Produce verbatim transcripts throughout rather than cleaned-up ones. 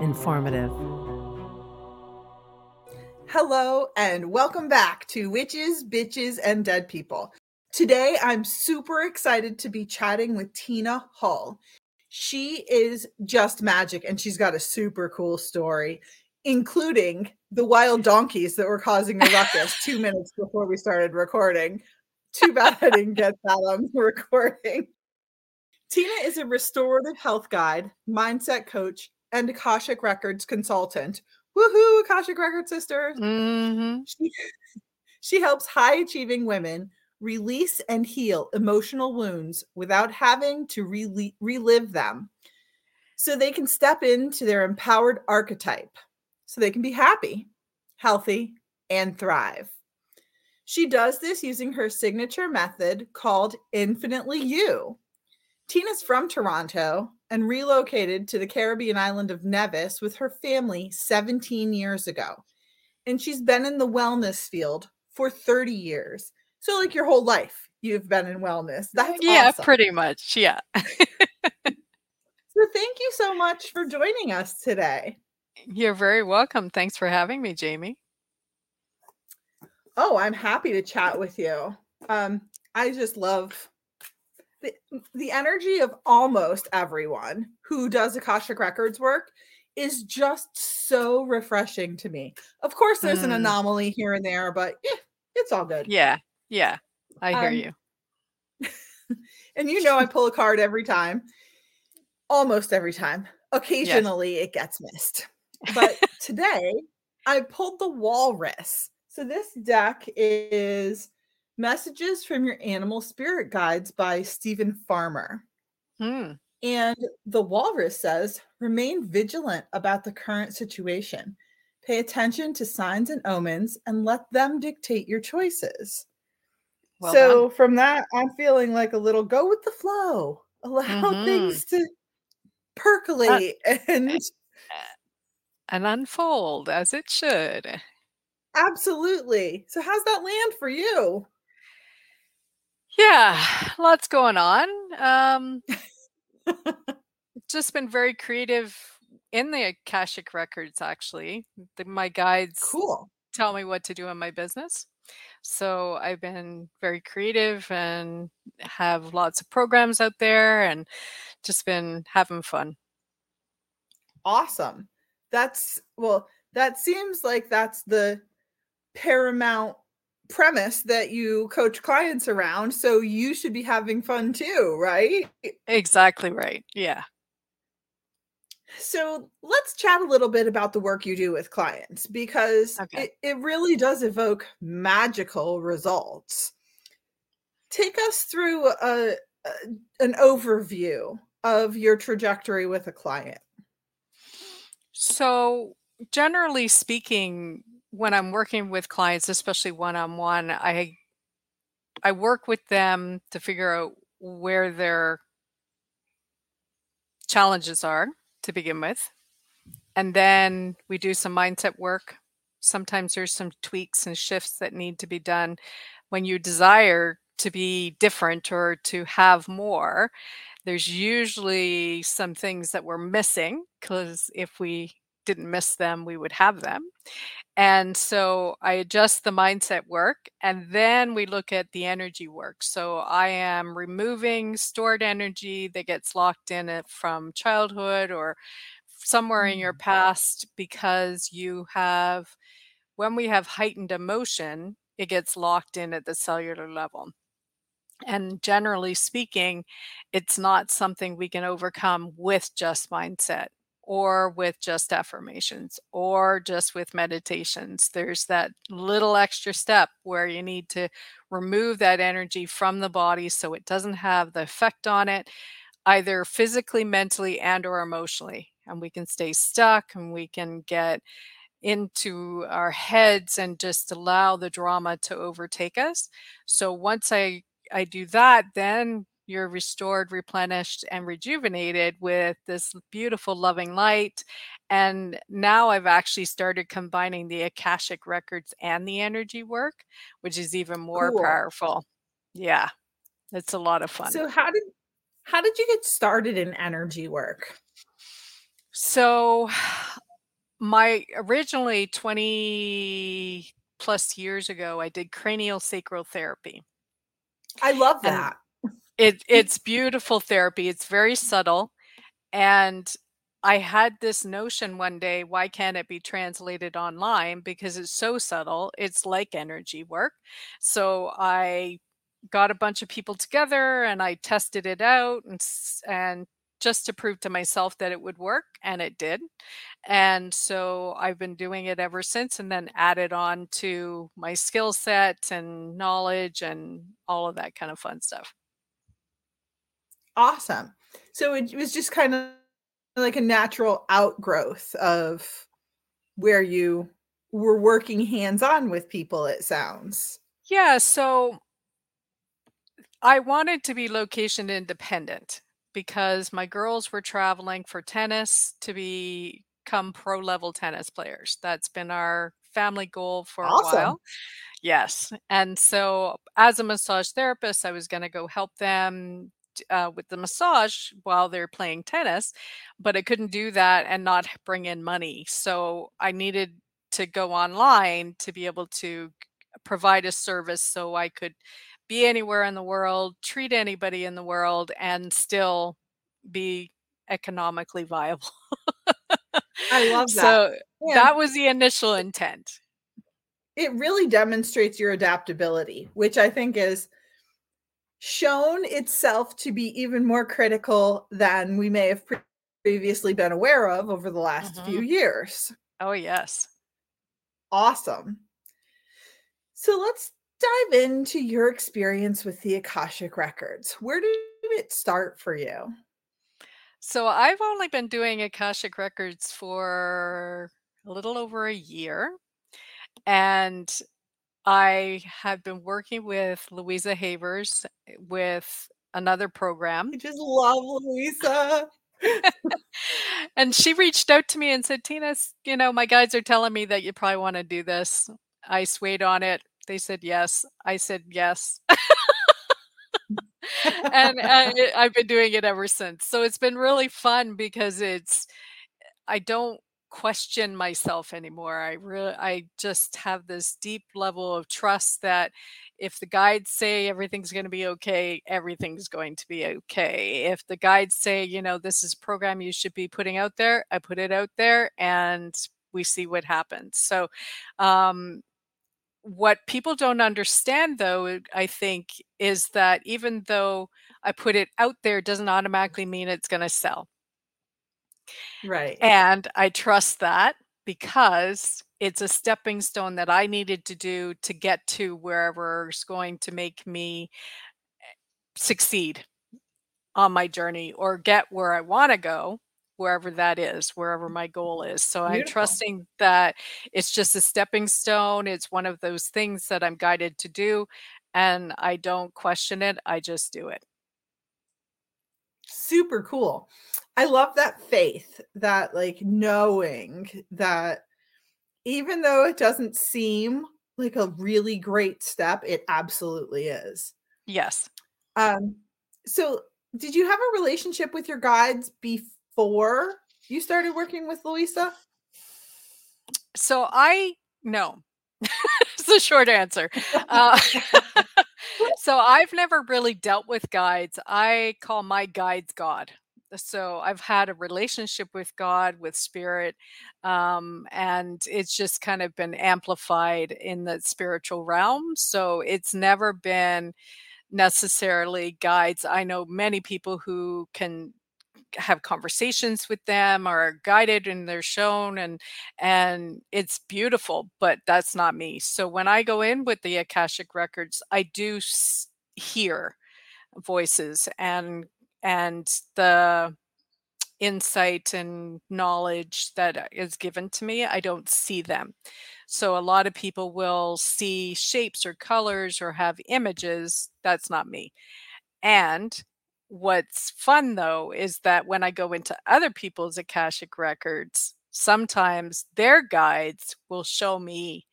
informative. Hello, and welcome back to Witches, Bitches, and Dead People. Today, I'm super excited to be chatting with Tina Hull. She is just magic, and she's got a super cool story, including the wild donkeys that were causing a ruckus two minutes before we started recording. Too bad I didn't get that on the recording. Tina is a restorative health guide, mindset coach, and Akashic Records consultant. Woohoo, Akashic Records sisters! Mm-hmm. She, she helps high-achieving women release and heal emotional wounds without having to re- relive them, so they can step into their empowered archetype, so they can be happy, healthy, and thrive. She does this using her signature method called Infinitely You. Tina's from Toronto and relocated to the Caribbean island of Nevis with her family seventeen years ago. And she's been in the wellness field for thirty years. So like your whole life, you've been in wellness. That's yeah, awesome. Pretty much. Yeah. So thank you so much for joining us today. You're very welcome. Thanks for having me, Jamie. Oh, I'm happy to chat with you. Um, I just love the, the energy of almost everyone who does Akashic Records work is just so refreshing to me. Of course, there's mm. an anomaly here and there, but yeah, it's all good. Yeah, yeah, I hear um, you. And you know I pull a card every time. Almost every time. Occasionally, yes. It gets missed. But today, I pulled the walrus. So this deck is Messages from Your Animal Spirit Guides by Stephen Farmer. Hmm. And the walrus says, remain vigilant about the current situation. Pay attention to signs and omens and let them dictate your choices. Well so done. From that, I'm feeling like a little go with the flow. Allow mm-hmm. things to percolate uh, and... and unfold as it should. Absolutely. So how's that land for you? Yeah, lots going on. Um, just been very creative in the Akashic Records, actually. The, my guides cool. tell me what to do in my business. So I've been very creative and have lots of programs out there and just been having fun. Awesome. That's, well, that seems like that's the paramount premise that you coach clients around, so you should be having fun too, right? Exactly right. Yeah. So let's chat a little bit about the work you do with clients, because okay. it, it really does evoke magical results. Take us through a, a an overview of your trajectory with a client. So generally speaking, when I'm working with clients, especially one-on-one, I I work with them to figure out where their challenges are to begin with. And then we do some mindset work. Sometimes there's some tweaks and shifts that need to be done when you desire to be different or to have more. There's usually some things that we're missing, because if we didn't miss them, we would have them. And so I adjust the mindset work, and then we look at the energy work. So I am removing stored energy that gets locked in from childhood or somewhere in your past, because you have, when we have heightened emotion, it gets locked in at the cellular level. And generally speaking, it's not something we can overcome with just mindset, or with just affirmations, or just with meditations. There's that little extra step where you need to remove that energy from the body so it doesn't have the effect on it, either physically, mentally, and or emotionally. and we can stay stuck and we can get into our heads and just allow the drama to overtake us. So once I, I do that, then you're restored, replenished, and rejuvenated with this beautiful loving light. And now I've actually started combining the Akashic records and the energy work, which is even more cool. powerful. Yeah, it's a lot of fun. So how did how did you get started in energy work? So my originally twenty plus years ago, I did cranial sacral therapy. I love that. And it it's beautiful therapy. It's very subtle. And I had this notion one day, why can't it be translated online? Because it's so subtle. It's like energy work. So I got a bunch of people together and I tested it out and and just to prove to myself that it would work, and it did. And so I've been doing it ever since, and then added on to my skill set and knowledge and all of that kind of fun stuff. Awesome. So it was just kind of like a natural outgrowth of where you were working hands-on with people, it sounds. Yeah, so I wanted to be location independent because my girls were traveling for tennis to become pro-level tennis players. That's been our family goal for awesome. a while. Yes. And so as a massage therapist, I was going to go help them uh, with the massage while they're playing tennis, but I couldn't do that and not bring in money. So I needed to go online to be able to provide a service so I could be anywhere in the world, treat anybody in the world, and still be economically viable. I love that. So yeah. That was the initial intent. It really demonstrates your adaptability, which I think is shown itself to be even more critical than we may have pre- previously been aware of over the last mm-hmm. few years. Oh, yes. Awesome. So let's dive into your experience with the Akashic Records. Where did it start for you? So I've only been doing Akashic Records for a little over a year. And I have been working with Louisa Havers with another program. I just love Louisa. And she reached out to me and said, Tina, you know, my guides are telling me that you probably want to do this. I swayed on it. They said yes. I said yes. and uh, I've been doing it ever since. So it's been really fun because it's, I don't question myself anymore. I really, I just have this deep level of trust that if the guides say everything's going to be okay, everything's going to be okay. If the guides say, you know, this is a program you should be putting out there, I put it out there and we see what happens. So, um, what people don't understand, though, I think, is that even though I put it out there, it doesn't automatically mean it's going to sell. Right. And I trust that because it's a stepping stone that I needed to do to get to wherever's going to make me succeed on my journey or get where I want to go, wherever that is, wherever my goal is. So Beautiful. I'm trusting that it's just a stepping stone. It's one of those things that I'm guided to do, and I don't question it. I just do it. Super cool. I love that faith, that like knowing that even though it doesn't seem like a really great step, it absolutely is. Yes. Um, so did you have a relationship with your guides before Before you started working with Louisa? So I, no, it's the short answer. Uh, so I've never really dealt with guides. I call my guides God. So I've had a relationship with God, with spirit, um, and it's just kind of been amplified in the spiritual realm. So it's never been necessarily guides. I know many people who can have conversations with them or are guided and they're shown and and it's beautiful, but that's not me. So when I go in with the Akashic Records, I do hear voices and and the insight and knowledge that is given to me, I don't see them. So a lot of people will see shapes or colors or have images. That's not me. And what's fun, though, is that when I go into other people's Akashic records, sometimes their guides will show me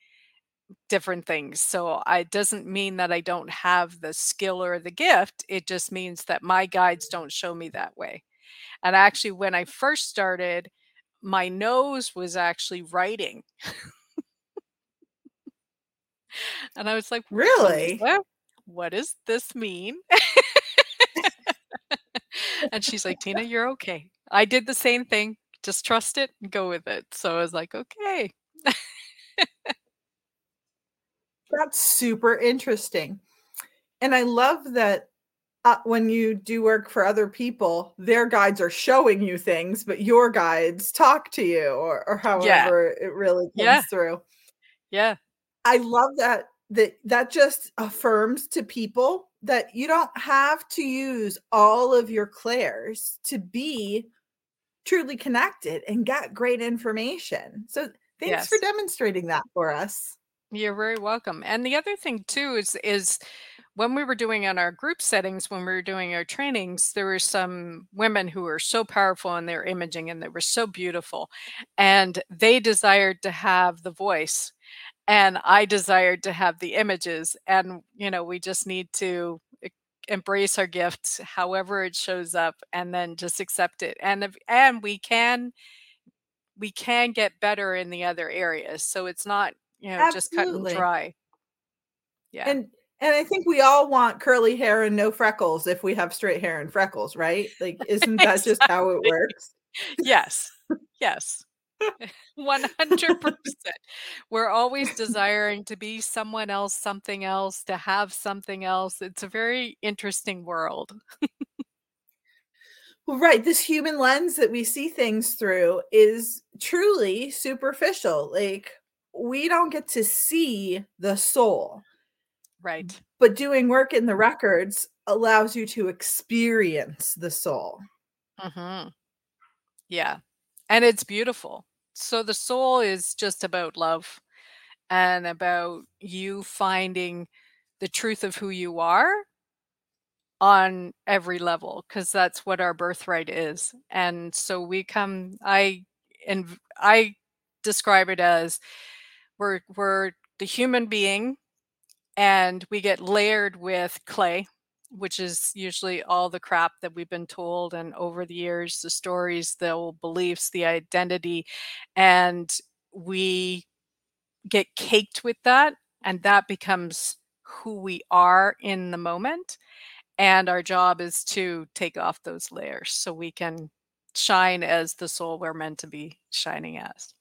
different things. So it doesn't mean that I don't have the skill or the gift. It just means that my guides don't show me that way. And actually, when I first started, my nose was actually writing. And I was like, really? What, what does this mean? And she's like, Tina, you're okay. I did the same thing. Just trust it and go with it. So I was like, okay. That's super interesting. And I love that uh, when you do work for other people, their guides are showing you things, but your guides talk to you or, or however yeah. it really comes yeah. through. Yeah. I love that, that that just affirms to people that you don't have to use all of your clairs to be truly connected and get great information. So thanks yes. for demonstrating that for us. You're very welcome. And the other thing too is is when we were doing on our group settings, when we were doing our trainings, there were some women who were so powerful in their imaging and they were so beautiful, and they desired to have the voice. And I desired to have the images. And, you know, we just need to embrace our gift, however it shows up, and then just accept it. And if, and we can, we can get better in the other areas. So it's not, you know, Absolutely. Just cut and dry. Yeah. And, and I think we all want curly hair and no freckles if we have straight hair and freckles, right? Like, isn't that exactly. just how it works? Yes. Yes. one hundred percent. We're always desiring to be someone else, something else, to have something else. It's a very interesting world. Well, right. This human lens that we see things through is truly superficial. Like, we don't get to see the soul. Right. But doing work in the records allows you to experience the soul. Mm-hmm. Yeah. And it's beautiful. So the soul is just about love and about you finding the truth of who you are on every level, because that's what our birthright is. And so we come, I and I describe it as we're we're the human being, and we get layered with clay, which is usually all the crap that we've been told and over the years, the stories, the old beliefs, the identity, and we get caked with that, and that becomes who we are in the moment. And our job is to take off those layers so we can shine as the soul we're meant to be shining as.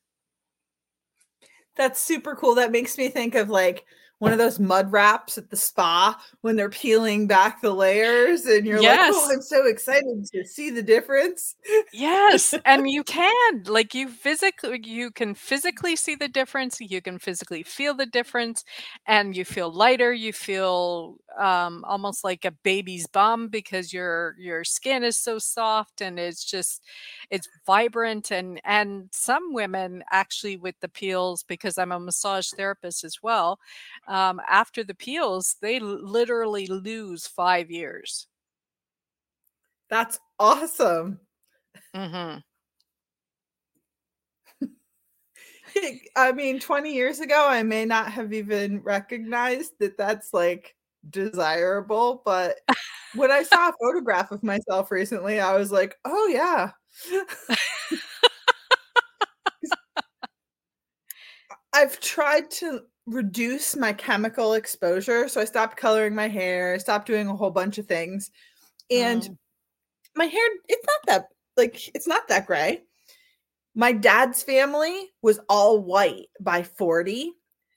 That's super cool. That makes me think of like one of those mud wraps at the spa when they're peeling back the layers, and you're yes. like, oh, I'm so excited to see the difference. Yes. And you can, like you physically, you can physically see the difference. You can physically feel the difference, and you feel lighter. You feel um, almost like a baby's bum because your, your skin is so soft, and it's just, it's vibrant. And, and some women actually with the peels, because I'm a massage therapist as well, Um, after the peels, they literally lose five years. That's awesome. Mm-hmm. I mean, twenty years ago, I may not have even recognized that that's like desirable. But when I saw a photograph of myself recently, I was like, oh, yeah. I've tried to reduce my chemical exposure. So I stopped coloring my hair, stopped doing a whole bunch of things. And mm. my hair, it's not that, like, it's not that gray. My dad's family was all white by forty.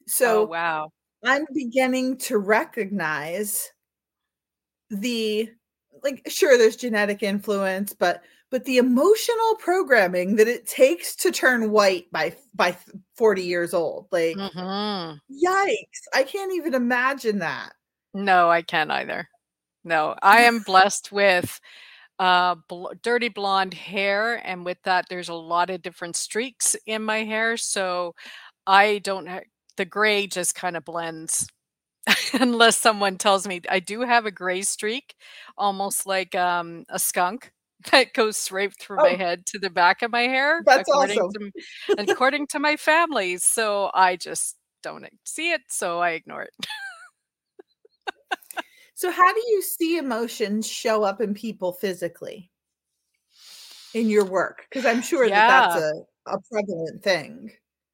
So oh, wow. I'm beginning to recognize the, like, sure, there's genetic influence, but but the emotional programming that it takes to turn white by by forty years old. Like, mm-hmm. yikes. I can't even imagine that. No, I can't either. No, I am blessed with uh, bl- dirty blonde hair. And with that, there's a lot of different streaks in my hair. So I don't, ha- the gray just kind of blends unless someone tells me. I do have a gray streak, almost like um, a skunk, that goes right through oh, my head to the back of my hair. That's according awesome. to, according to my family. So I just don't see it. So I ignore it. So how do you see emotions show up in people physically in your work? Because I'm sure yeah. that that's a, a prevalent thing.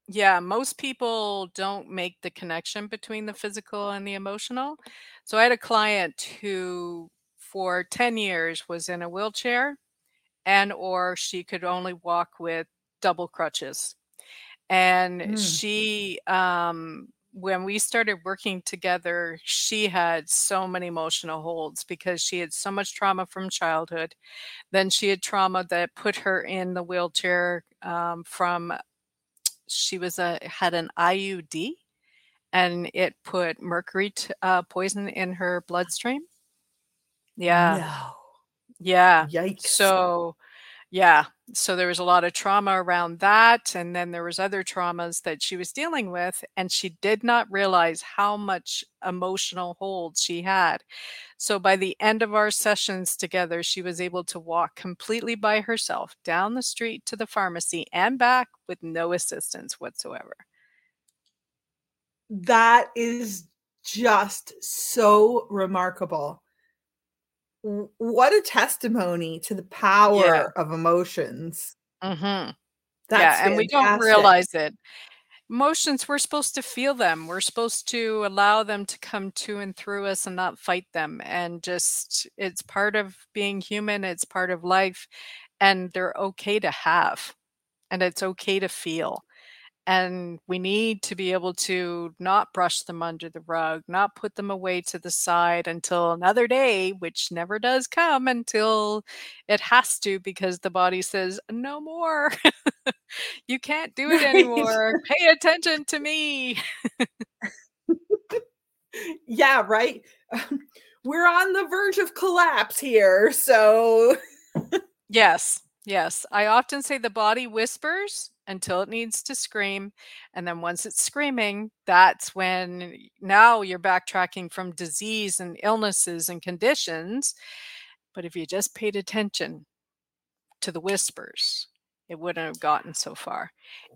Yeah, most people don't make the connection between the physical and the emotional. So I had a client who for ten years was in a wheelchair, and or she could only walk with double crutches. And mm. she, um, when we started working together, she had so many emotional holds because she had so much trauma from childhood. Then she had trauma that put her in the wheelchair um, from, she was a, had an I U D, and it put mercury t- uh, poison in her bloodstream. Yeah. No. Yeah. Yikes. So, yeah. So there was a lot of trauma around that. And then there was other traumas that she was dealing with, and she did not realize how much emotional hold she had. So by the end of our sessions together, she was able to walk completely by herself down the street to the pharmacy and back with no assistance whatsoever. That is just so remarkable. What a testimony to the power yeah. of emotions. Mm-hmm. That's yeah, and fantastic. We don't realize it. Emotions, we're supposed to feel them. We're supposed to allow them to come to and through us and not fight them. And just, it's part of being human. It's part of life. And they're okay to have. And it's okay to feel. And we need to be able to not brush them under the rug, not put them away to the side until another day, which never does come until it has to, because the body says, no more. You can't do it anymore. Pay attention to me. Yeah, right. Um, we're on the verge of collapse here. So yes, yes. I often say the body whispers until it needs to scream. And then once it's screaming, that's when now you're backtracking from disease and illnesses and conditions. But if you just paid attention to the whispers, it wouldn't have gotten so far.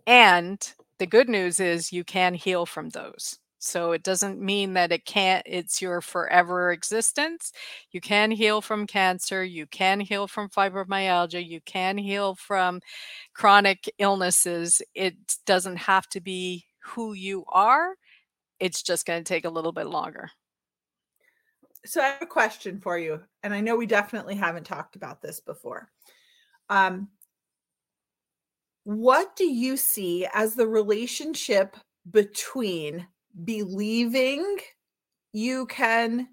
And the good news is you can heal from those. So it doesn't mean that it can't, it's your forever existence. You can heal from cancer. You can heal from fibromyalgia. You can heal from chronic illnesses. It doesn't have to be who you are. It's just going to take a little bit longer. So I have a question for you. And I know we definitely haven't talked about this before. Um, what do you see as the relationship between believing you can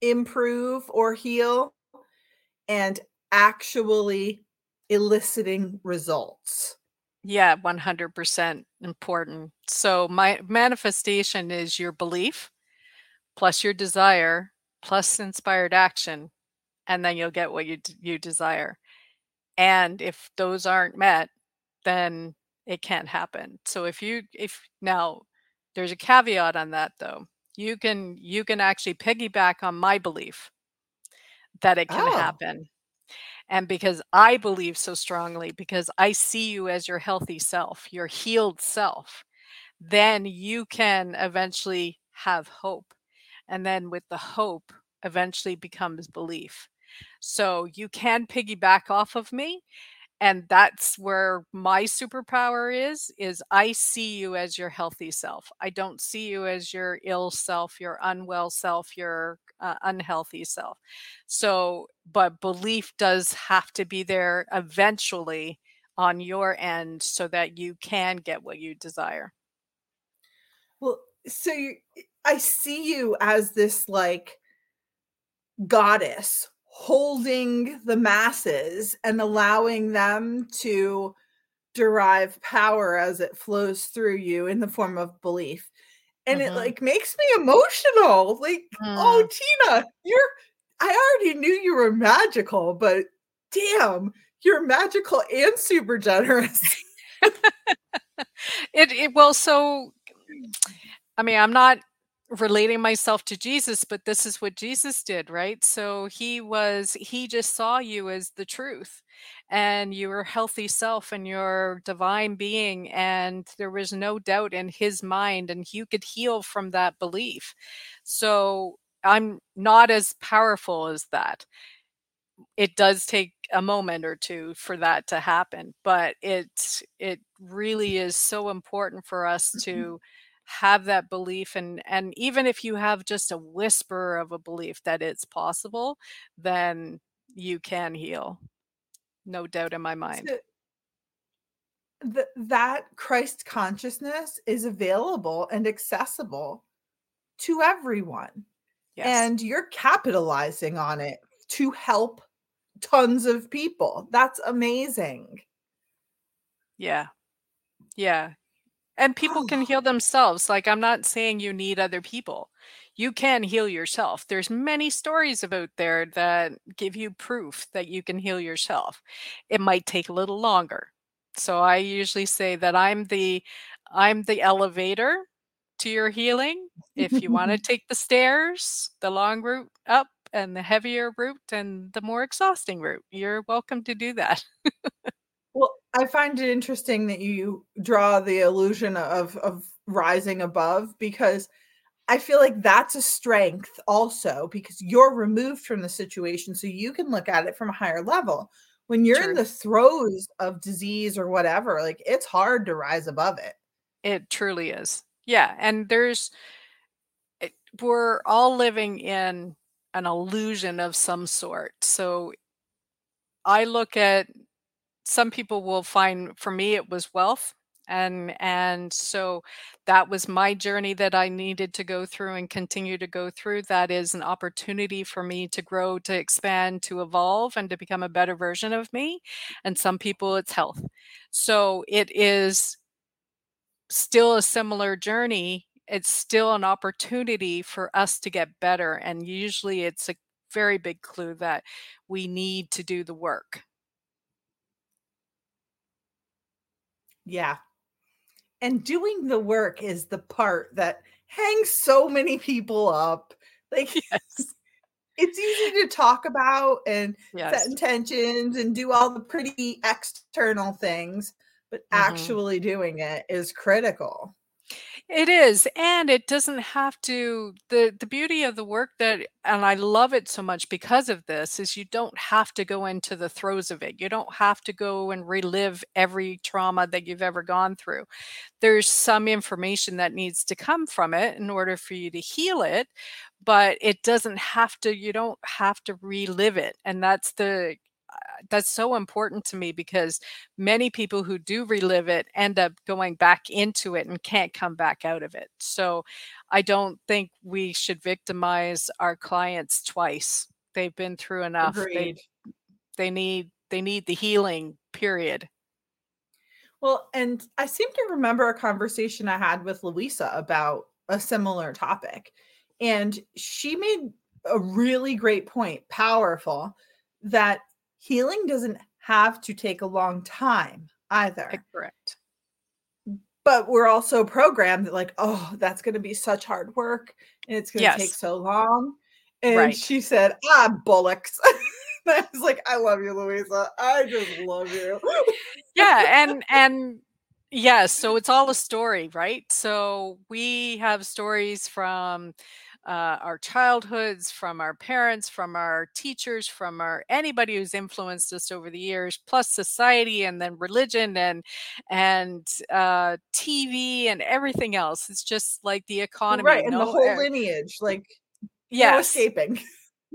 improve or heal and actually eliciting results? Yeah, one hundred percent important. So my manifestation is your belief plus your desire plus inspired action, and then you'll get what you you desire. And if those aren't met, then it can't happen. So if you if now there's a caveat on that, though. You can you can actually piggyback on my belief that it can oh. happen. And because I believe so strongly, because I see you as your healthy self, your healed self, then you can eventually have hope. And then with the hope eventually becomes belief. So you can piggyback off of me. And that's where my superpower is, is I see you as your healthy self. I don't see you as your ill self, your unwell self, your uh, unhealthy self. So, but belief does have to be there eventually on your end so that you can get what you desire. Well, so you, I see you as this like goddess holding the masses and allowing them to derive power as it flows through you in the form of belief. And mm-hmm. it like makes me emotional. Like, mm. oh, Tina, you're, I already knew you were magical, but damn, you're magical and super generous. it, it well, so I mean, I'm not relating myself to Jesus, but this is what Jesus did, right? So he was, he just saw you as the truth and your healthy self and your divine being. And there was no doubt in his mind, and you could heal from that belief. So I'm not as powerful as that. It does take a moment or two for that to happen, but it, it really is so important for us to have that belief. And, and even if you have just a whisper of a belief that it's possible, then you can heal. No doubt in my mind. So th- that Christ consciousness is available and accessible to everyone. Yes. And you're capitalizing on it to help tons of people. That's amazing. Yeah. Yeah. And people can heal themselves. Like, I'm not saying you need other people. You can heal yourself. There's many stories out there that give you proof that you can heal yourself. It might take a little longer. So I usually say that I'm the, I'm the elevator to your healing. If you want to take the stairs, the long route up and the heavier route and the more exhausting route, you're welcome to do that. Well, I find it interesting that you draw the illusion of, of rising above, because I feel like that's a strength also, because you're removed from the situation. So you can look at it from a higher level. When you're True. in the throes of disease or whatever, like, it's hard to rise above it. It truly is. Yeah. And there's, it, we're all living in an illusion of some sort. So I look at, some people will find, for me, it was wealth. And, and so that was my journey that I needed to go through and continue to go through. That is an opportunity for me to grow, to expand, to evolve, and to become a better version of me. And some people, it's health. So it is still a similar journey. It's still an opportunity for us to get better. And usually it's a very big clue that we need to do the work. Yeah. And doing the work is the part that hangs so many people up. Like, yes. It's easy to talk about and yes. set intentions and do all the pretty external things, but mm-hmm. actually doing it is critical. It is. And it doesn't have to, the, the beauty of the work that, and I love it so much because of this, is you don't have to go into the throes of it. You don't have to go and relive every trauma that you've ever gone through. There's some information that needs to come from it in order for you to heal it, but it doesn't have to, you don't have to relive it. And that's the, that's so important to me, because many people who do relive it end up going back into it and can't come back out of it. So I don't think we should victimize our clients twice. They've been through enough. They, they need, they need the healing, period. Well, and I seem to remember a conversation I had with Louisa about a similar topic, and she made a really great point, powerful, that healing doesn't have to take a long time either. Correct. But we're also programmed that, like, oh, that's going to be such hard work and it's going to yes. take so long. And right. she said, ah, bollocks. I was like, I love you, Louisa. I just love you. yeah. And, and yes, yeah, so it's all a story, right? So we have stories from, Uh, our childhoods, from our parents, from our teachers, from our anybody who's influenced us over the years, plus society, and then religion, and and uh, T V, and everything else. It's just like the economy, right? And no, the whole er- lineage, like yes. no escaping,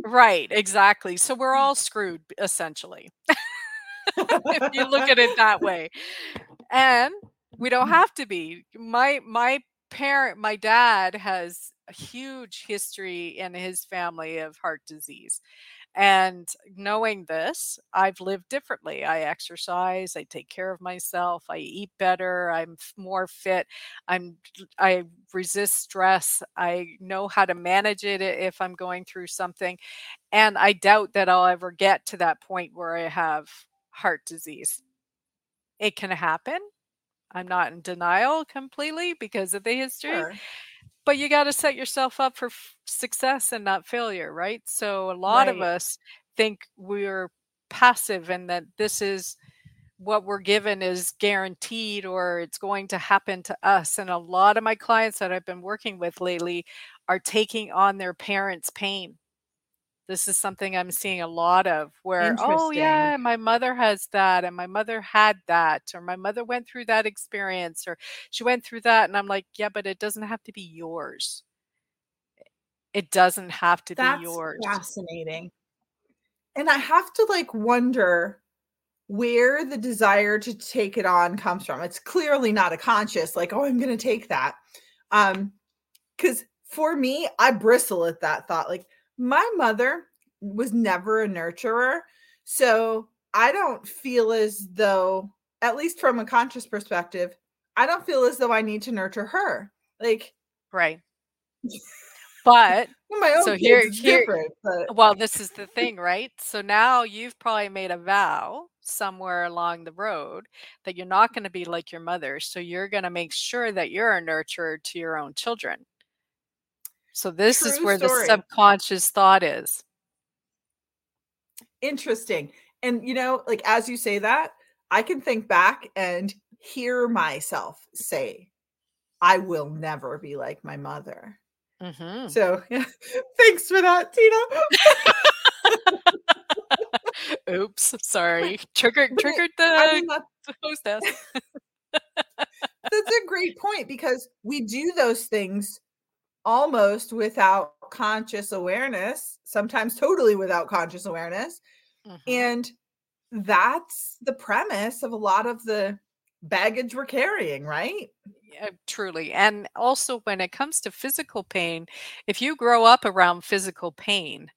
right? Exactly. So we're all screwed, essentially, if you look at it that way. And we don't have to be. My my parent, my dad has a huge history in his family of heart disease. And knowing this, I've lived differently. I exercise, I take care of myself, I eat better, I'm more fit, I'm I resist stress, I know how to manage it if I'm going through something. And I doubt that I'll ever get to that point where I have heart disease. It can happen. I'm not in denial completely because of the history. Sure. But you got to set yourself up for f- success and not failure, right? So a lot right. of us think we're passive and that this is what we're given is guaranteed or it's going to happen to us. And a lot of my clients that I've been working with lately are taking on their parents' pain. This is something I'm seeing a lot of where, oh yeah, my mother has that and my mother had that, or my mother went through that experience or she went through that. And I'm like, yeah, but it doesn't have to be yours. It doesn't have to That's be yours. Fascinating. And I have to like wonder where the desire to take it on comes from. It's clearly not a conscious, like, oh, I'm going to take that. Um, 'cause for me, I bristle at that thought. Like, my mother was never a nurturer, so I don't feel as though, at least from a conscious perspective, I don't feel as though I need to nurture her. Like, right. But my own so here, here but. Well, this is the thing, right? So now you've probably made a vow somewhere along the road that you're not going to be like your mother. So you're going to make sure that you're a nurturer to your own children. So this True is where story. The subconscious thought is. Interesting. And, you know, like, as you say that, I can think back and hear myself say, I will never be like my mother. Mm-hmm. So yeah. Thanks for that, Tina. Oops. Sorry. Triggered, but triggered the, I mean, that's, the hostess. That's a great point, because we do those things almost without conscious awareness, sometimes totally without conscious awareness. Mm-hmm. And that's the premise of a lot of the baggage we're carrying, right? Yeah, truly. And also when it comes to physical pain, if you grow up around physical pain,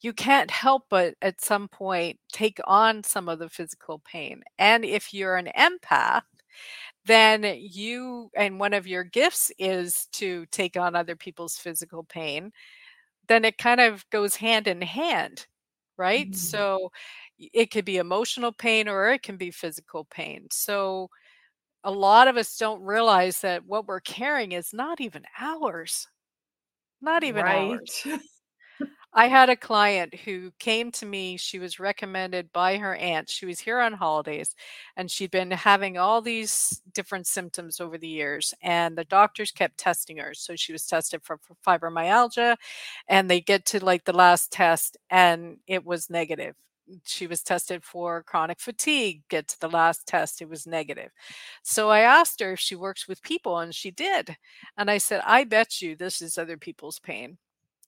you can't help but at some point take on some of the physical pain. And if you're an empath, then you, and one of your gifts is to take on other people's physical pain, then it kind of goes hand in hand, right? Mm-hmm. So it could be emotional pain or it can be physical pain. So a lot of us don't realize that what we're carrying is not even ours, not even right. ours. I had a client who came to me. She was recommended by her aunt. She was here on holidays and she'd been having all these different symptoms over the years. And the doctors kept testing her. So she was tested for, for fibromyalgia, and they get to like the last test and it was negative. She was tested for chronic fatigue. Get to the last test, it was negative. So I asked her if she works with people, and she did. And I said, I bet you this is other people's pain.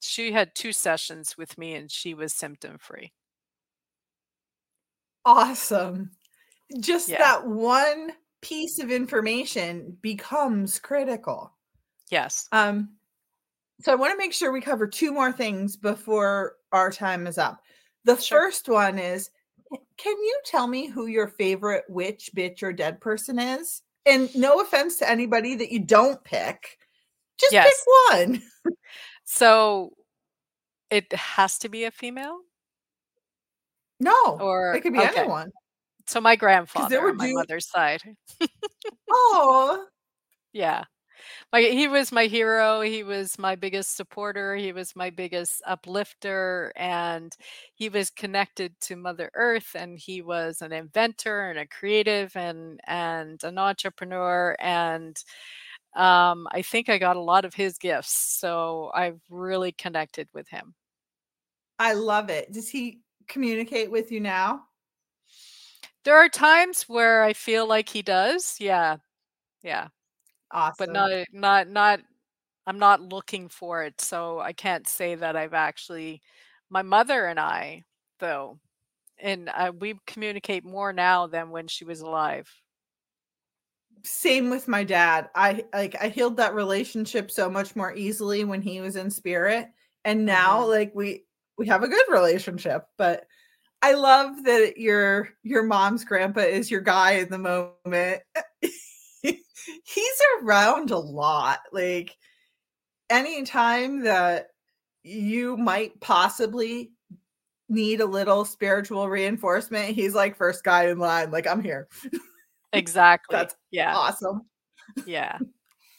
She had two sessions with me and she was symptom free. Awesome. Just yeah. that one piece of information becomes critical. Yes. Um, so I want to make sure we cover two more things before our time is up. The sure. first one is, can you tell me who your favorite witch, bitch, or dead person is? And no offense to anybody that you don't pick, just yes. pick one. So it has to be a female? No, or, it could be okay. anyone. So my grandfather on my dudes. mother's side. Oh. Yeah. My, he was my hero. He was my biggest supporter. He was my biggest uplifter. And he was connected to Mother Earth. And he was an inventor and a creative and, and an entrepreneur. And Um, I think I got a lot of his gifts, so I've really connected with him. I love it. Does he communicate with you now? There are times where I feel like he does. Yeah. Yeah. Awesome. But not, not, not, I'm not looking for it. So I can't say that I've actually, my mother and I, though, and uh, we communicate more now than when she was alive. Same with my dad. I like I healed that relationship so much more easily when he was in spirit. And now mm-hmm. like we we have a good relationship, but I love that your your mom's grandpa is your guy in the moment. He's around a lot. Like, anytime that you might possibly need a little spiritual reinforcement, he's like first guy in line. Like, I'm here. Exactly. That's yeah. awesome. Yeah.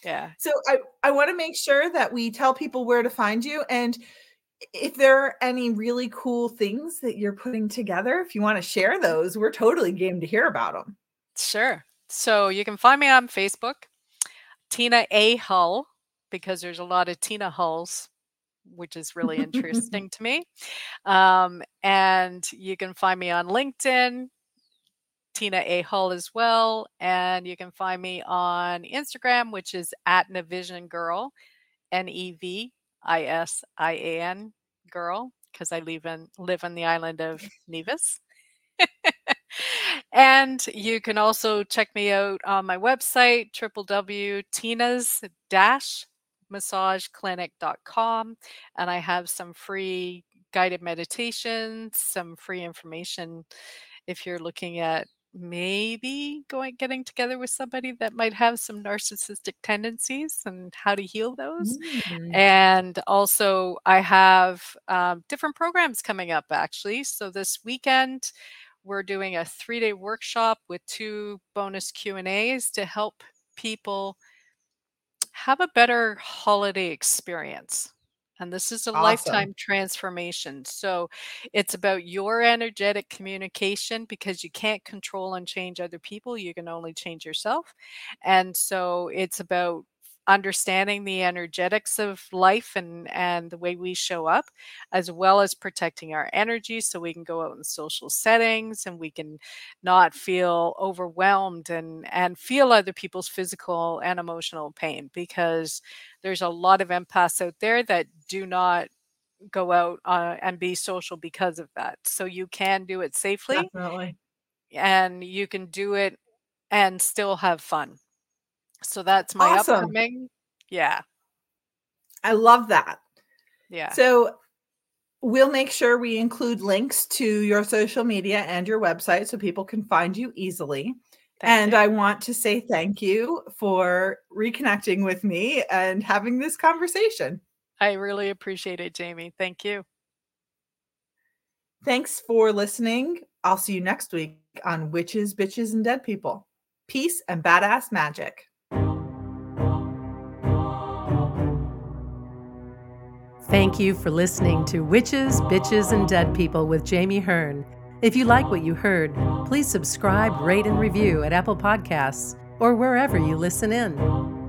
Yeah. So I, I want to make sure that we tell people where to find you, and if there are any really cool things that you're putting together, if you want to share those, we're totally game to hear about them. Sure. So you can find me on Facebook, Tina A. Hull, because there's a lot of Tina Hulls, which is really interesting to me. Um, and you can find me on LinkedIn, Tina A. Hull as well. And you can find me on Instagram, which is at Nevisian Girl, N E V I S I A N Girl, because I live in, live on the island of Nevis. And you can also check me out on my website, w w w dot tinas dash massage clinic dot com. And I have some free guided meditations, some free information if you're looking at maybe going getting together with somebody that might have some narcissistic tendencies and how to heal those. Mm-hmm. And also I have um, different programs coming up, actually. So this weekend we're doing a three-day workshop with two bonus Q and A's to help people have a better holiday experience. And this is a awesome. Lifetime transformation. So it's about your energetic communication, because you can't control and change other people. You can only change yourself. And so it's about understanding the energetics of life and, and the way we show up, as well as protecting our energy so we can go out in social settings and we can not feel overwhelmed and, and feel other people's physical and emotional pain, because there's a lot of empaths out there that do not go out uh, and be social because of that. So you can do it safely. Definitely. And you can do it and still have fun. So that's my awesome. Upcoming. Yeah. I love that. Yeah. So we'll make sure we include links to your social media and your website so people can find you easily. Thank and you. I want to say thank you for reconnecting with me and having this conversation. I really appreciate it, Jamie. Thank you. Thanks for listening. I'll see you next week on Witches, Bitches, and Dead People. Peace and badass magic. Thank you for listening to Witches, Bitches, and Dead People with Jamie Hearn. If you like what you heard, please subscribe, rate, and review at Apple Podcasts or wherever you listen in.